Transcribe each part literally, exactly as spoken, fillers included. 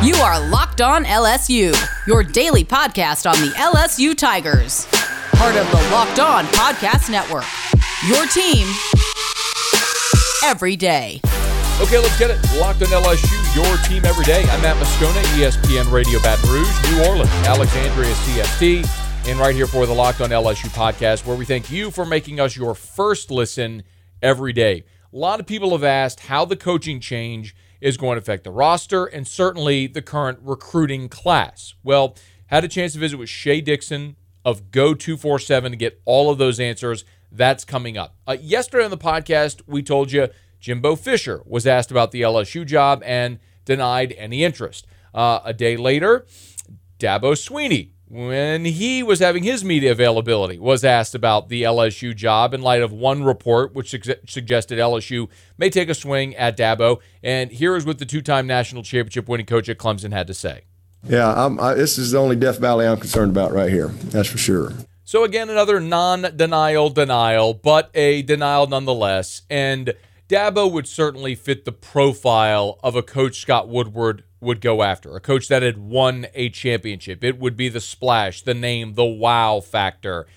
You are Locked On L S U, your daily podcast on the L S U Tigers. Part of the Locked On Podcast Network, your team every day. Okay, let's get it. Locked On L S U, your team every day. I'm Matt Moscone, E S P N Radio Baton Rouge, New Orleans, Alexandria C S T, and right here for the Locked On L S U podcast, where we thank you for making us your first listen every day. A lot of people have asked how the coaching change is going to affect the roster and certainly the current recruiting class. Well, had a chance to visit with Shea Dixon of Go two forty-seven to get all of those answers. That's coming up. Uh, yesterday on the podcast, we told you Jimbo Fisher was asked about the L S U job and denied any interest. Uh, a day later, Dabo Swinney, when he was having his media availability, was asked about the L S U job in light of one report which su- suggested L S U may take a swing at Dabo. And here is what the two-time national championship winning coach at Clemson had to say. Yeah, I'm, I, this is the only Death Valley I'm concerned about right here. That's for sure. So again, another non-denial denial, but a denial nonetheless. And Dabo would certainly fit the profile of a coach Scott Woodward would go after, a coach that had won a championship. It would be the splash, the name, the wow factor.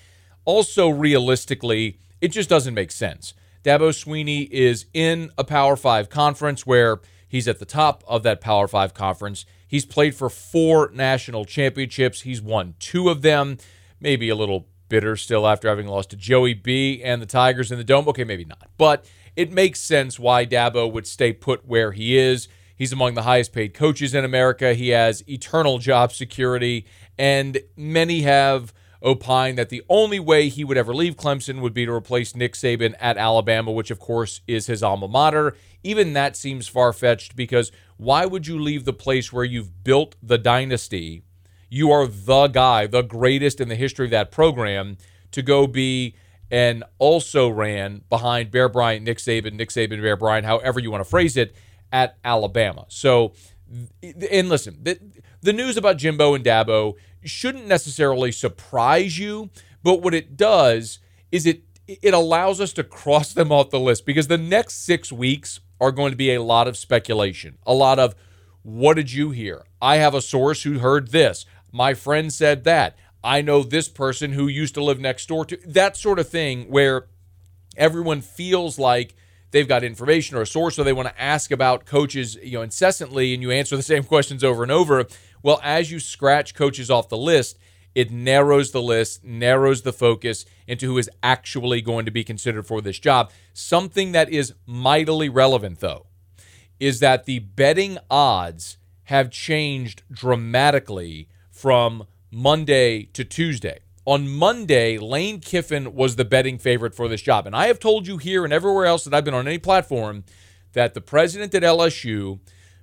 Also, realistically, it just doesn't make sense. Dabo Swinney is in a Power Five conference where he's at the top of that Power Five conference. He's played for four national championships. He's won two of them. Maybe a little bitter still after having lost to Joey B and the Tigers in the Dome. Okay, maybe not. But it makes sense why Dabo would stay put where he is. He's among the highest paid coaches in America. He has eternal job security, and many have opined that the only way he would ever leave Clemson would be to replace Nick Saban at Alabama, which, of course, is his alma mater. Even that seems far-fetched because why would you leave the place where you've built the dynasty? You are the guy, the greatest in the history of that program, to go be and also ran behind Bear Bryant, Nick Saban, Nick Saban, Bear Bryant, however you want to phrase it, at Alabama. So, and listen, the, the news about Jimbo and Dabo shouldn't necessarily surprise you, but what it does is it it allows us to cross them off the list because the next six weeks are going to be a lot of speculation, a lot of, what did you hear? I have a source who heard this. My friend said that. I know this person who used to live next door to, that sort of thing where everyone feels like they've got information or a source or they want to ask about coaches, you know, incessantly, and you answer the same questions over and over. Well, as you scratch coaches off the list, it narrows the list, narrows the focus into who is actually going to be considered for this job. Something that is mightily relevant, though, is that the betting odds have changed dramatically from Monday to Tuesday. On Monday, Lane Kiffin was the betting favorite for this job. And I have told you here and everywhere else that I've been on any platform that the president at L S U,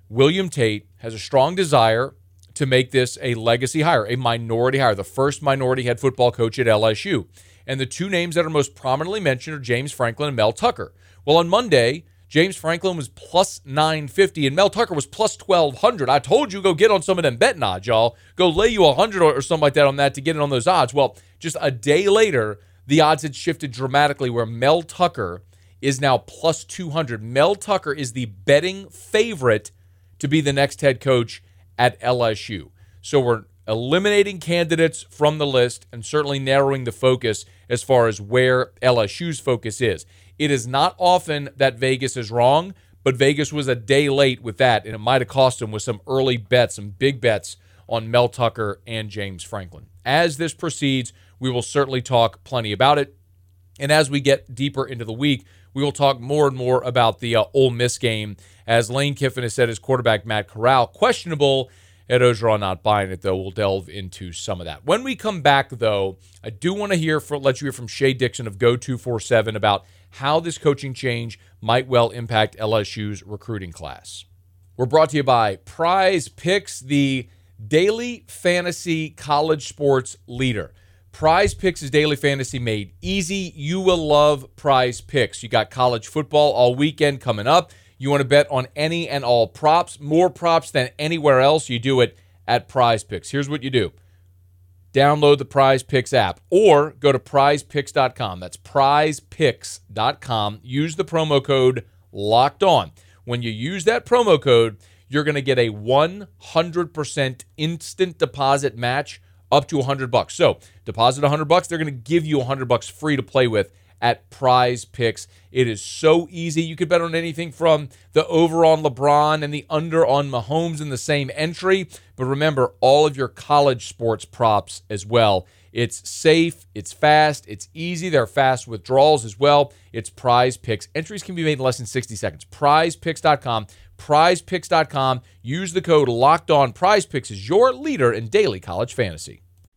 William Tate, has a strong desire to make this a legacy hire, a minority hire, the first minority head football coach at L S U. And the two names that are most prominently mentioned are James Franklin and Mel Tucker. Well, on Monday, James Franklin was plus nine fifty, and Mel Tucker was plus twelve hundred. I told you, go get on some of them betting odds, y'all. Go lay you one hundred or something like that on that to get in on those odds. Well, just a day later, the odds had shifted dramatically where Mel Tucker is now plus two hundred. Mel Tucker is the betting favorite to be the next head coach at L S U. So we're eliminating candidates from the list and certainly narrowing the focus as far as where L S U's focus is. It is not often that Vegas is wrong, but Vegas was a day late with that, and it might have cost him with some early bets, some big bets on Mel Tucker and James Franklin. As this proceeds, we will certainly talk plenty about it, and as we get deeper into the week, we will talk more and more about the uh, Ole Miss game. As Lane Kiffin has said, his quarterback Matt Corral, questionable. Ed Ogeron not buying it, though. We'll delve into some of that. When we come back, though, I do want to hear for, let you hear from Shea Dixon of Go two forty-seven about how this coaching change might well impact L S U's recruiting class. We're brought to you by Prize Picks, the daily fantasy college sports leader. Prize Picks is daily fantasy made easy. You will love Prize Picks. You got college football all weekend coming up. You want to bet on any and all props, more props than anywhere else. You do it at Prize Picks. Here's what you do. Download the Prize Picks app or go to prize picks dot com. That's prize picks dot com. Use the promo code LOCKEDON. When you use that promo code, you're going to get a one hundred percent instant deposit match up to one hundred bucks. So deposit one hundred bucks, they're going to give you one hundred bucks free to play with at Prize Picks. It is so easy. You could bet on anything from the over on LeBron and the under on Mahomes in the same entry. But remember, all of your college sports props as well. It's safe, it's fast, it's easy. There are fast withdrawals as well. It's Prize Picks. Entries can be made in less than sixty seconds. prize picks dot com. prize picks dot com. Use the code LOCKEDON. Prize Picks is your leader in daily college fantasy.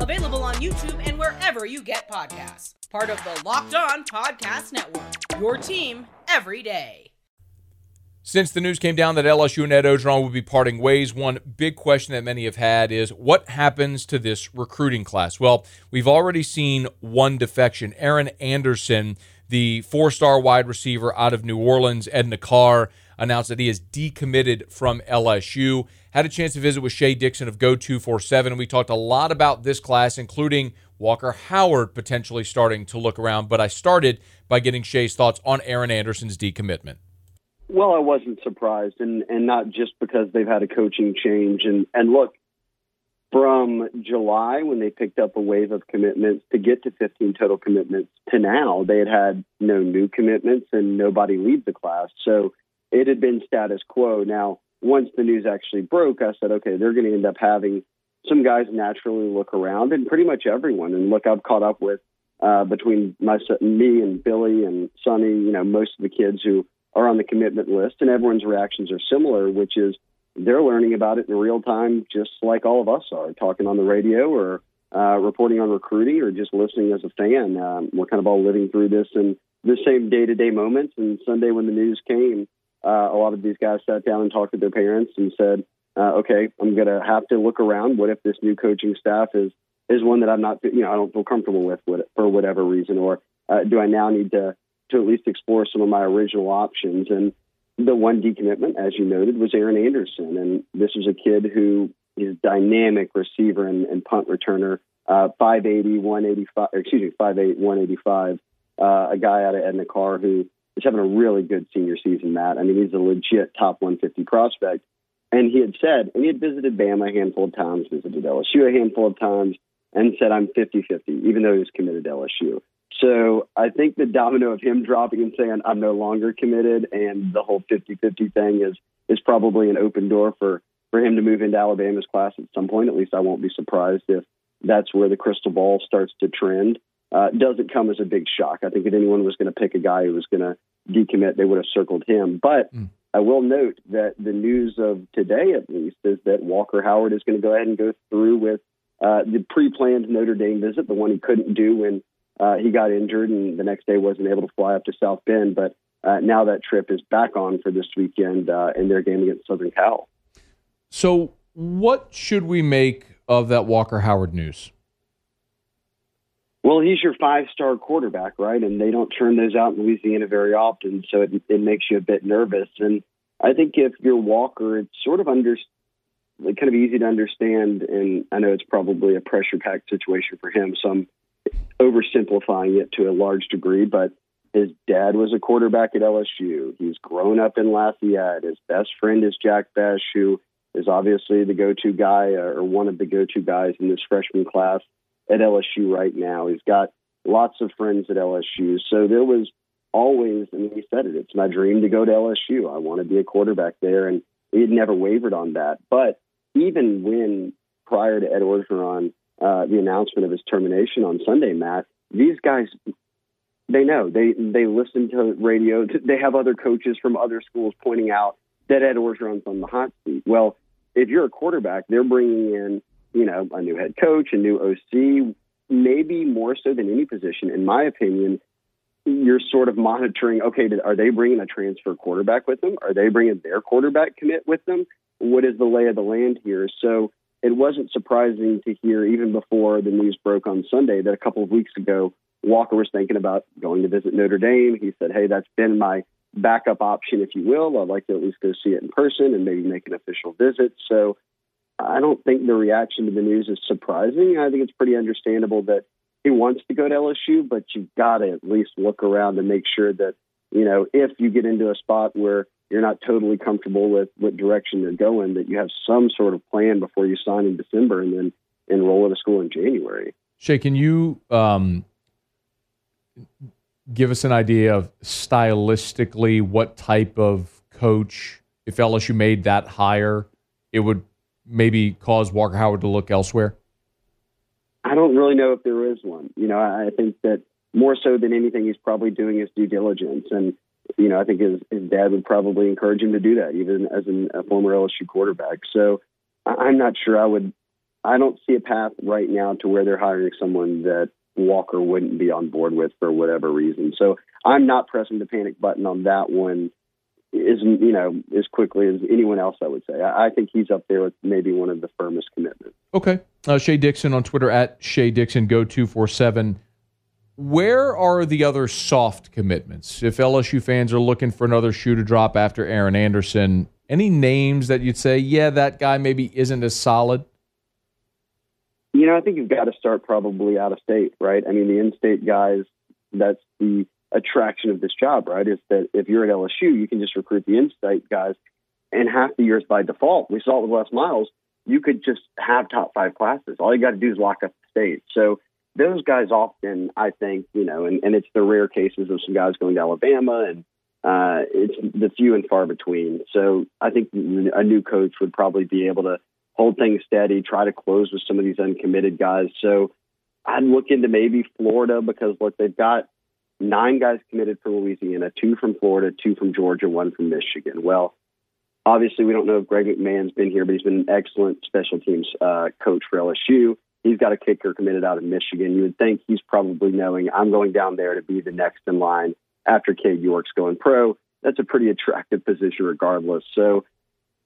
Available on YouTube and wherever you get podcasts. Part of the Locked On Podcast Network, your team every day. Since the news came down that L S U and Ed Ogeron would be parting ways, one big question that many have had is, what happens to this recruiting class? Well, we've already seen one defection. Aaron Anderson, the four-star wide receiver out of New Orleans, Edna Karr, announced that he is decommitted from L S U. Had a chance to visit with Shea Dixon of Go two forty-seven, and we talked a lot about this class, including Walker Howard potentially starting to look around. But I started by getting Shea's thoughts on Aaron Anderson's decommitment. Well, I wasn't surprised, and, and not just because they've had a coaching change. And, and look, from July, when they picked up a wave of commitments to get to fifteen total commitments, to now, they had had no new commitments and nobody leave the class. So it had been status quo. Now, once the news actually broke, I said, okay, they're going to end up having some guys naturally look around, and pretty much everyone. And look, I've caught up with, uh, between my, me and Billy and Sonny, you know, most of the kids who are on the commitment list, and everyone's reactions are similar, which is they're learning about it in real time, just like all of us are, talking on the radio or uh, reporting on recruiting or just listening as a fan. Um, we're kind of all living through this in the same day-to-day moments. And Sunday when the news came, uh, a lot of these guys sat down and talked to their parents and said, uh, okay, I'm going to have to look around. What if this new coaching staff is is one that I'm not, you know, I don't feel comfortable with for whatever reason, or uh, do I now need to to at least explore some of my original options? And the one decommitment, as you noted, was Aaron Anderson. And this is a kid who is a dynamic receiver and, and punt returner, uh, five eighty, one eighty-five, excuse me, five eight, one eighty-five, uh, a guy out of Edna Karr who is having a really good senior season, Matt. I mean, he's a legit top one fifty prospect. And he had said, and he had visited Bama a handful of times, visited L S U a handful of times, and said, I'm fifty-fifty, even though he was committed to L S U. So I think the domino of him dropping and saying, I'm no longer committed, and the whole fifty-fifty thing is is probably an open door for, for him to move into Alabama's class at some point. At least I won't be surprised if that's where the crystal ball starts to trend. Uh, doesn't come as a big shock. I think if anyone was going to pick a guy who was going to decommit, they would have circled him. But mm. I will note that the news of today, at least, is that Walker Howard is going to go ahead and go through with uh, the pre-planned Notre Dame visit, the one he couldn't do when Uh, he got injured and the next day wasn't able to fly up to South Bend. But uh, now that trip is back on for this weekend uh, in their game against Southern Cal. So what should we make of that Walker Howard news? Well, he's your five-star quarterback, right? And they don't turn those out in Louisiana very often, so it, it makes you a bit nervous. And I think if you're Walker, it's sort of under, kind of easy to understand. And I know it's probably a pressure-packed situation for him, so I'm oversimplifying it to a large degree, but his dad was a quarterback at L S U. He's grown up in Lafayette. His best friend is Jack Besh, who is obviously the go-to guy or one of the go-to guys in this freshman class at L S U right now. He's got lots of friends at L S U. So there was always, I mean, he said it, it's my dream to go to L S U. I want to be a quarterback there. And he had never wavered on that. But even when prior to Ed Orgeron, Uh, the announcement of his termination on Sunday, Matt, these guys, they know. They they listen to radio. They have other coaches from other schools pointing out that Ed Orgeron's on the hot seat. Well, if you're a quarterback, they're bringing in, you know, a new head coach, a new O C, maybe more so than any position. In my opinion, you're sort of monitoring, okay, did, are they bringing a transfer quarterback with them? Are they bringing their quarterback commit with them? what is the lay of the land here? So it wasn't surprising to hear, even before the news broke on Sunday, that a couple of weeks ago, Walker was thinking about going to visit Notre Dame. He said, hey, that's been my backup option, if you will. I'd like to at least go see it in person and maybe make an official visit. So I don't think the reaction to the news is surprising. I think it's pretty understandable that he wants to go to L S U, but you've got to at least look around and make sure that, you know, if you get into a spot where you're not totally comfortable with what direction they're going, that you have some sort of plan before you sign in December and then enroll at a school in January. Shea, can you um, give us an idea of stylistically what type of coach, if L S U made that hire, it would maybe cause Walker Howard to look elsewhere? I don't really know if there is one. You know, I think that more so than anything, he's probably doing his due diligence. And, you know, I think his, his dad would probably encourage him to do that, even as an, a former L S U quarterback. So I'm not sure I would – I don't see a path right now to where they're hiring someone that Walker wouldn't be on board with for whatever reason. So I'm not pressing the panic button on that one, isn't, you know, as quickly as anyone else, I would say. I, I think he's up there with maybe one of the firmest commitments. Okay. Uh, Shea Dixon on Twitter, at Shea Dixon, Go two forty-seven. Where are the other soft commitments? If L S U fans are looking for another shoe to drop after Aaron Anderson, any names that you'd say, yeah, that guy maybe isn't as solid? You know, I think you've got to start probably out of state, right? I mean, the in-state guys, that's the attraction of this job, right, is that if you're at L S U, you can just recruit the in-state guys. And half the years by default, we saw it with Les Miles, you could just have top five classes. All you got to do is lock up the state. So those guys often, I think, you know, and, and it's the rare cases of some guys going to Alabama, and uh, it's the few and far between. So I think a new coach would probably be able to hold things steady, try to close with some of these uncommitted guys. So I'd look into maybe Florida because, look, they've got nine guys committed for Louisiana, two from Florida, two from Georgia, one from Michigan. Well, obviously we don't know if Greg McMahon's been here, but he's been an excellent special teams uh, coach for L S U. He's got a kicker committed out of Michigan. You would think he's probably knowing, I'm going down there to be the next in line after Cade York's going pro. That's a pretty attractive position regardless. So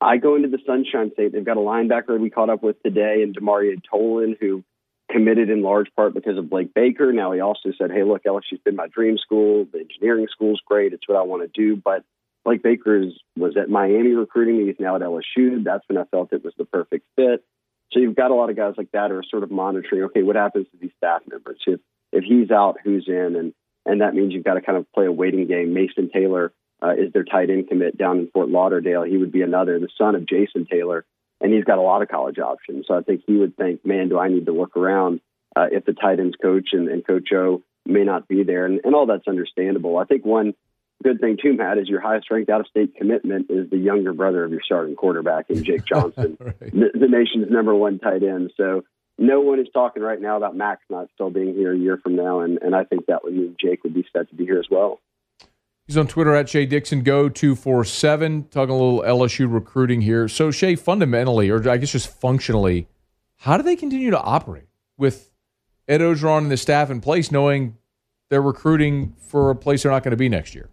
I go into the Sunshine State. They've got a linebacker we caught up with today, and Demaria Tolan, who committed in large part because of Blake Baker. Now, he also said, hey, look, L S U's been my dream school. The engineering school's great. It's what I want to do. But Blake Baker is, was at Miami recruiting. He's now at L S U. That's when I felt it was the perfect fit. So you've got a lot of guys like that who are sort of monitoring, okay, what happens to these staff members? If if he's out, who's in? And and that means you've got to kind of play a waiting game. Mason Taylor uh, is their tight end commit down in Fort Lauderdale. He would be another, the son of Jason Taylor, and he's got a lot of college options. So I think he would think, man, do I need to look around uh, if the tight ends coach and, and Coach O may not be there? And, and all that's understandable. I think one good thing, too, Matt, is your highest-ranked out-of-state commitment is the younger brother of your starting quarterback in Jake Johnson, right. the, the nation's number one tight end. So no one is talking right now about Max not still being here a year from now, and, and I think that would mean Jake would be set to be here as well. He's on Twitter, at Shea Dixon, Go two forty-seven, talking a little L S U recruiting here. So, Shea, fundamentally, or I guess just functionally, how do they continue to operate with Ed Ogeron and the staff in place, knowing they're recruiting for a place they're not going to be next year?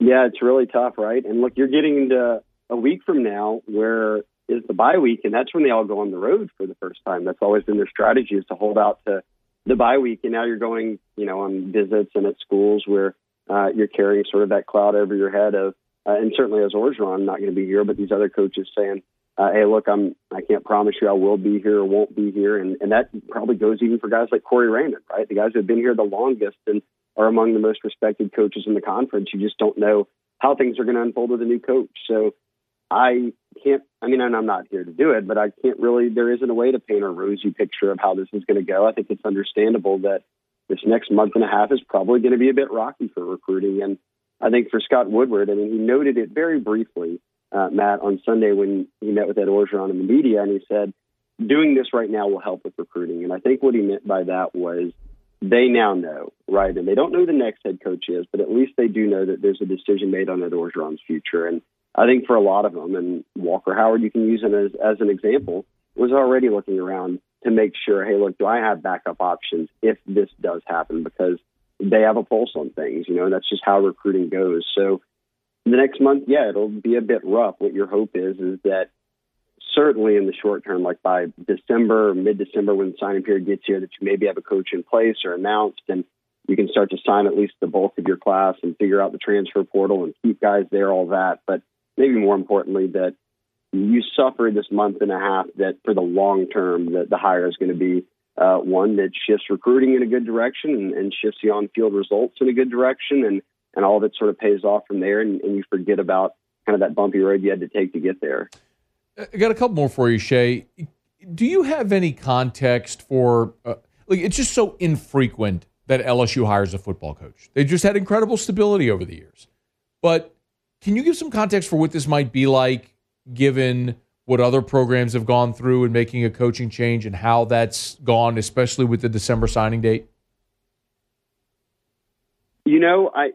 Yeah, it's really tough, right? And look, you're getting into a week from now where is the bye week, and that's when they all go on the road for the first time. That's always been their strategy, is to hold out to the bye week, and now you're going, you know, on visits and at schools where uh, you're carrying sort of that cloud over your head of, uh, and certainly as Orgeron, I'm not going to be here, but these other coaches saying, uh, hey, look, I'm, I can't promise you I will be here or won't be here, and, and that probably goes even for guys like Corey Raymond, right? The guys who have been here the longest and are among the most respected coaches in the conference. You just don't know how things are going to unfold with a new coach. So I can't, I mean, and I'm not here to do it, but I can't really, there isn't a way to paint a rosy picture of how this is going to go. I think it's understandable that this next month and a half is probably going to be a bit rocky for recruiting. And I think for Scott Woodward, I mean, he noted it very briefly, uh, Matt, on Sunday when he met with Ed Orgeron and the media, and he said, doing this right now will help with recruiting. And I think what he meant by that was, they now know, right? And they don't know who the next head coach is, but at least they do know that there's a decision made on Ed Orgeron's future. And I think for a lot of them, and Walker Howard, you can use him as, as an example, was already looking around to make sure, hey, look, do I have backup options if this does happen? Because they have a pulse on things, you know, and that's just how recruiting goes. So the next month, yeah, it'll be a bit rough. What your hope is is that certainly in the short term, like by December, mid-December, when the signing period gets here, that you maybe have a coach in place or announced, and you can start to sign at least the bulk of your class and figure out the transfer portal and keep guys there, all that. But maybe more importantly, that you suffer this month and a half, that for the long term, that the hire is going to be uh, one that shifts recruiting in a good direction and, and shifts the on-field results in a good direction, and, and all of it sort of pays off from there, and, and you forget about kind of that bumpy road you had to take to get there. I got a couple more for you, Shea. Do you have any context for uh, – like, it's just so infrequent that L S U hires a football coach. They just had incredible stability over the years. But can you give some context for what this might be like given what other programs have gone through in making a coaching change and how that's gone, especially with the December signing date? You know, I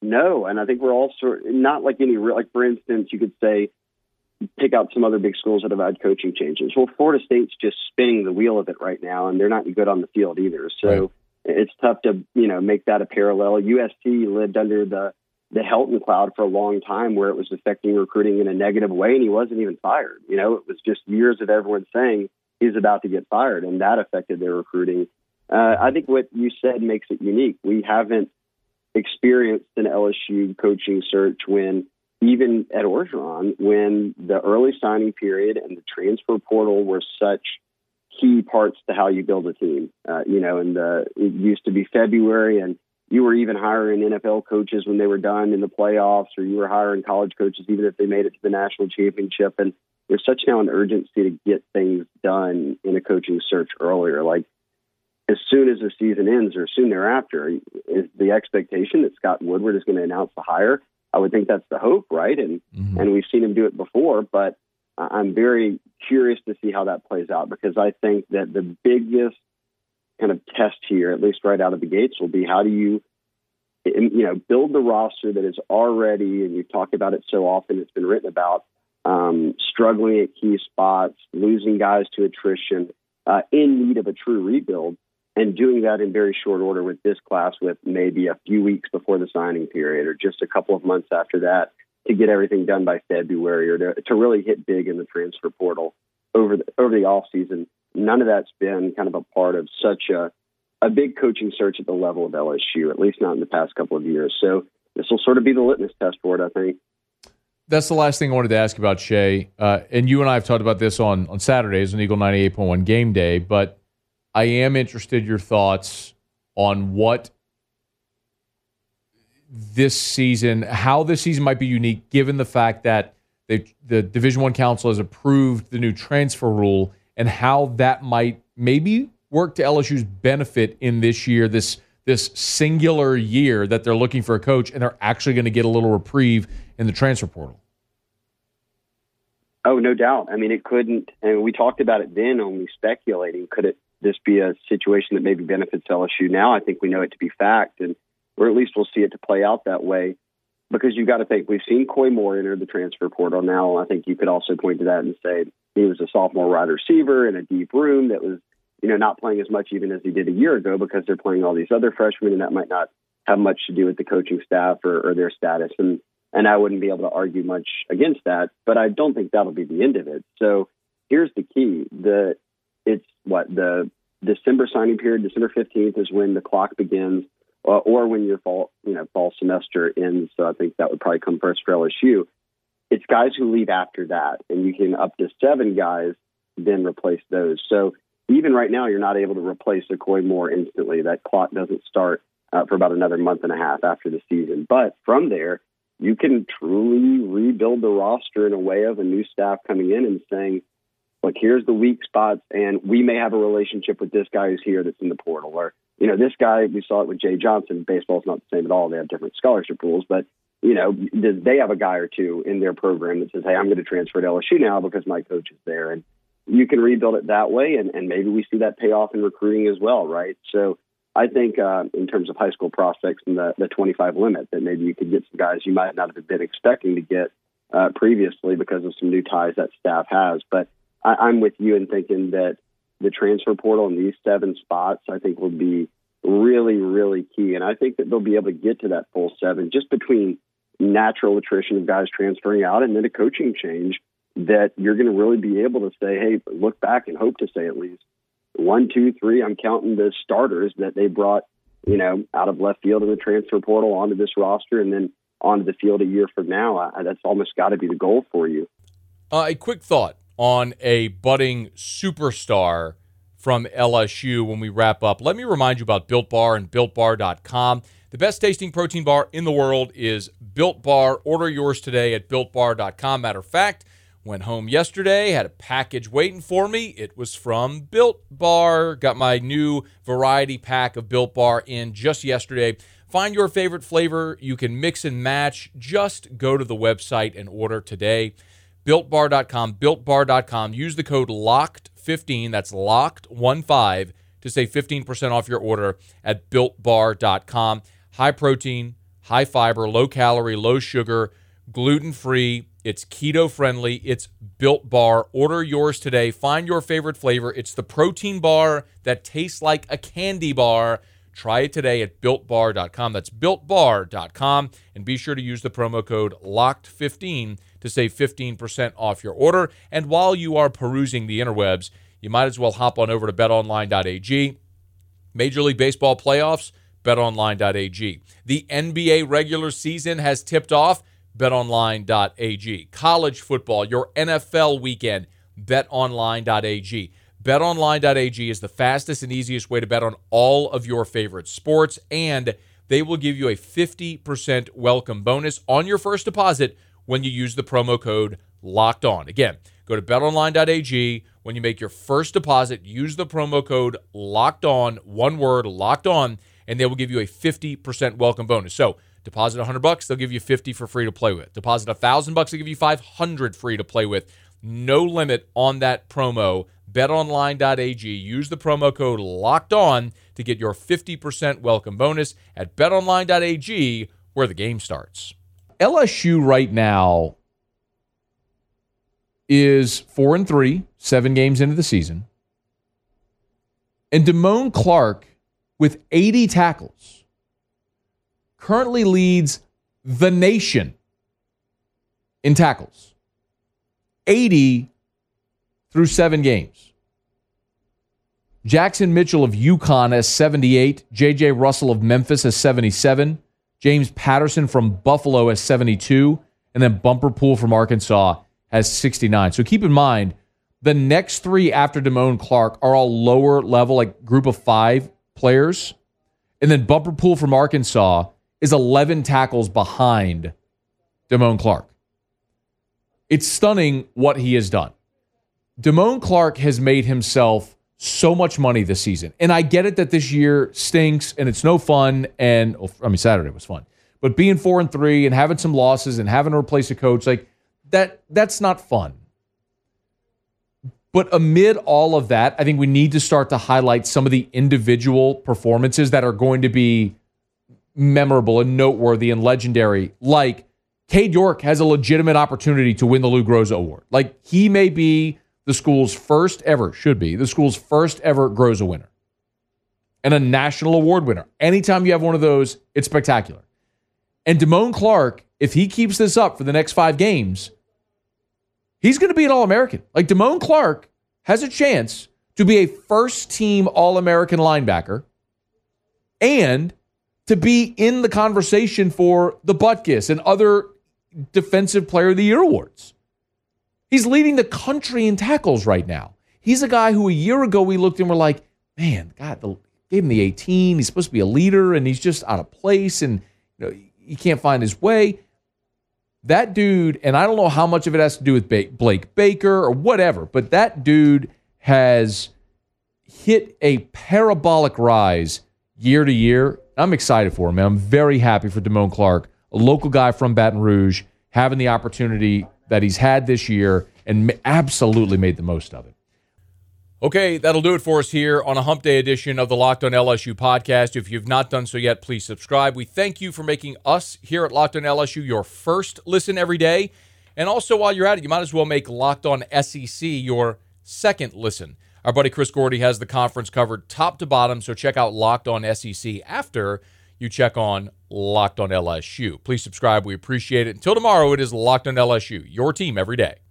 no, and I think we're all sort – not like any – like, for instance, you could say – pick out some other big schools that have had coaching changes. Well, Florida State's just spinning the wheel of it right now, and they're not good on the field either. So right. It's tough to, you know, make that a parallel. U S C lived under the, the Helton cloud for a long time, where it was affecting recruiting in a negative way, and he wasn't even fired. You know, it was just years of everyone saying he's about to get fired, and that affected their recruiting. Uh, I think what you said makes it unique. We haven't experienced an L S U coaching search when even at Orgeron, when the early signing period and the transfer portal were such key parts to how you build a team. Uh, you know, and the, it used to be February, and you were even hiring N F L coaches when they were done in the playoffs, or you were hiring college coaches even if they made it to the national championship. And there's such now an urgency to get things done in a coaching search earlier. Like, as soon as the season ends or soon thereafter, is the expectation that Scott Woodward is going to announce the hire? I would think that's the hope, right? And mm-hmm. and we've seen him do it before, but I'm very curious to see how that plays out, because I think that the biggest kind of test here, at least right out of the gates, will be how do you, you know, build the roster that is already, and you've talked about it so often, it's been written about, um, struggling at key spots, losing guys to attrition, uh, in need of a true rebuild, and doing that in very short order with this class, with maybe a few weeks before the signing period or just a couple of months after that, to get everything done by February, or to, to really hit big in the transfer portal over the, over the offseason. None of that's been kind of a part of such a, a big coaching search at the level of L S U, at least not in the past couple of years. So this will sort of be the litmus test for it, I think. That's the last thing I wanted to ask about, Shea. Uh, and you and I have talked about this on, on Saturdays on Eagle ninety-eight point one Game Day, but I am interested in your thoughts on what this season, how this season might be unique, given the fact that they, the Division I Council has approved the new transfer rule, and how that might maybe work to L S U's benefit in this year, this this singular year that they're looking for a coach, and they're actually going to get a little reprieve in the transfer portal. Oh, no doubt. I mean, it couldn't, and we talked about it then, only speculating, could it this be a situation that maybe benefits L S U now? I think we know it to be fact, and or at least we'll see it to play out that way, because you've got to think, we've seen Coy Moore enter the transfer portal now. I think you could also point to that and say he was a sophomore wide receiver in a deep room that was, you know, not playing as much even as he did a year ago, because they're playing all these other freshmen, and that might not have much to do with the coaching staff or, or their status. And, and I wouldn't be able to argue much against that, but I don't think that'll be the end of it. So here's the key. The, It's what the December signing period, December fifteenth is when the clock begins, uh, or when your fall, you know, fall semester ends. So I think that would probably come first for L S U. It's guys who leave after that, and you can up to seven guys, then replace those. So even right now, you're not able to replace a Coy Moore instantly. That clock doesn't start uh, for about another month and a half after the season. But from there, you can truly rebuild the roster in a way of a new staff coming in and saying, like, here's the weak spots, and we may have a relationship with this guy who's here that's in the portal. Or, you know, this guy, we saw it with Jay Johnson. Baseball's not the same at all. They have different scholarship rules. But, you know, they have a guy or two in their program that says, hey, I'm going to transfer to L S U now because my coach is there. And you can rebuild it that way, and, and maybe we see that pay off in recruiting as well, right? So I think uh, in terms of high school prospects and the, the twenty-five limit, that maybe you could get some guys you might not have been expecting to get uh, previously because of some new ties that staff has. But I'm with you in thinking that the transfer portal in these seven spots, I think, will be really, really key. And I think that they'll be able to get to that full seven just between natural attrition of guys transferring out, and then a coaching change that you're going to really be able to say, hey, look back and hope to say at least one, two, three, I'm counting the starters that they brought, you know, out of left field in the transfer portal onto this roster and then onto the field a year from now. I, that's almost got to be the goal for you. Uh, a quick thought on a budding superstar from L S U when we wrap up. Let me remind you about Built Bar and built bar dot com. The best tasting protein bar in the world is Built Bar. Order yours today at built bar dot com. Matter of fact, went home yesterday, had a package waiting for me. It was from Built Bar. Got my new variety pack of Built Bar in just yesterday. Find your favorite flavor. You can mix and match. Just go to the website and order today. built bar dot com, built bar dot com. Use the code locked fifteen, that's locked fifteen, to save fifteen percent off your order at built bar dot com. High protein, high fiber, low calorie, low sugar, gluten-free. It's keto-friendly. It's Built Bar. Order yours today. Find your favorite flavor. It's the protein bar that tastes like a candy bar. Try it today at built bar dot com. That's built bar dot com. And be sure to use the promo code locked fifteen to save fifteen percent off your order. And while you are perusing the interwebs, you might as well hop on over to bet online dot a g. Major League Baseball playoffs, bet online dot a g. The N B A regular season has tipped off. bet online dot a g. College football, your N F L weekend, bet online dot a g. bet online dot a g is the fastest and easiest way to bet on all of your favorite sports, and they will give you a fifty percent welcome bonus on your first deposit when you use the promo code Locked On. Again, go to bet online dot a g. When you make your first deposit, use the promo code Locked On, one word, Locked On, and they will give you a fifty percent welcome bonus. So, deposit one hundred bucks, they'll give you fifty for free to play with. Deposit one thousand bucks, they'll give you five hundred free to play with. No limit on that promo. bet online dot a g. Use the promo code LOCKEDON to get your fifty percent welcome bonus at bet online dot a g, where the game starts. L S U right now is four and three, seven games into the season. And Damone Clark, with eighty tackles, currently leads the nation in tackles. eighty through seven games. Jackson Mitchell of UConn has seventy-eight. J J. Russell of Memphis has seventy-seven. James Patterson from Buffalo has seventy-two. And then Bumper Pool from Arkansas has sixty-nine. So keep in mind, the next three after Damone Clark are all lower level, like group of five players. And then Bumper Pool from Arkansas is eleven tackles behind Damone Clark. It's stunning what he has done. Damone Clark has made himself so much money this season. And I get it that this year stinks and it's no fun. And well, I mean, Saturday was fun. But being four and three and having some losses and having to replace a coach, like that, that's not fun. But amid all of that, I think we need to start to highlight some of the individual performances that are going to be memorable and noteworthy and legendary. Like, Cade York has a legitimate opportunity to win the Lou Groza Award. Like, he may be the school's first ever, should be, the school's first ever Groza winner. And a national award winner. Anytime you have one of those, it's spectacular. And Damone Clark, if he keeps this up for the next five games, he's going to be an All-American. Like, Damone Clark has a chance to be a first-team All-American linebacker and to be in the conversation for the Butkus and other Defensive Player of the Year awards. He's leading the country in tackles right now. He's a guy who a year ago we looked and were like, man, God, the, gave him the eighteen. He's supposed to be a leader, and he's just out of place, and you know, he can't find his way. That dude, and I don't know how much of it has to do with ba- Blake Baker or whatever, but that dude has hit a parabolic rise year to year. I'm excited for him, man. I'm very happy for Damone Clark, a local guy from Baton Rouge, having the opportunity that he's had this year and absolutely made the most of it. Okay, that'll do it for us here on a Hump Day edition of the Locked On L S U podcast. If you've not done so yet, please subscribe. We thank you for making us here at Locked On L S U your first listen every day. And also, while you're at it, you might as well make Locked On S E C your second listen. Our buddy Chris Gordy has the conference covered top to bottom, so check out Locked On S E C after you check on Locked On L S U. Please subscribe. We appreciate it. Until tomorrow, it is Locked On L S U, your team every day.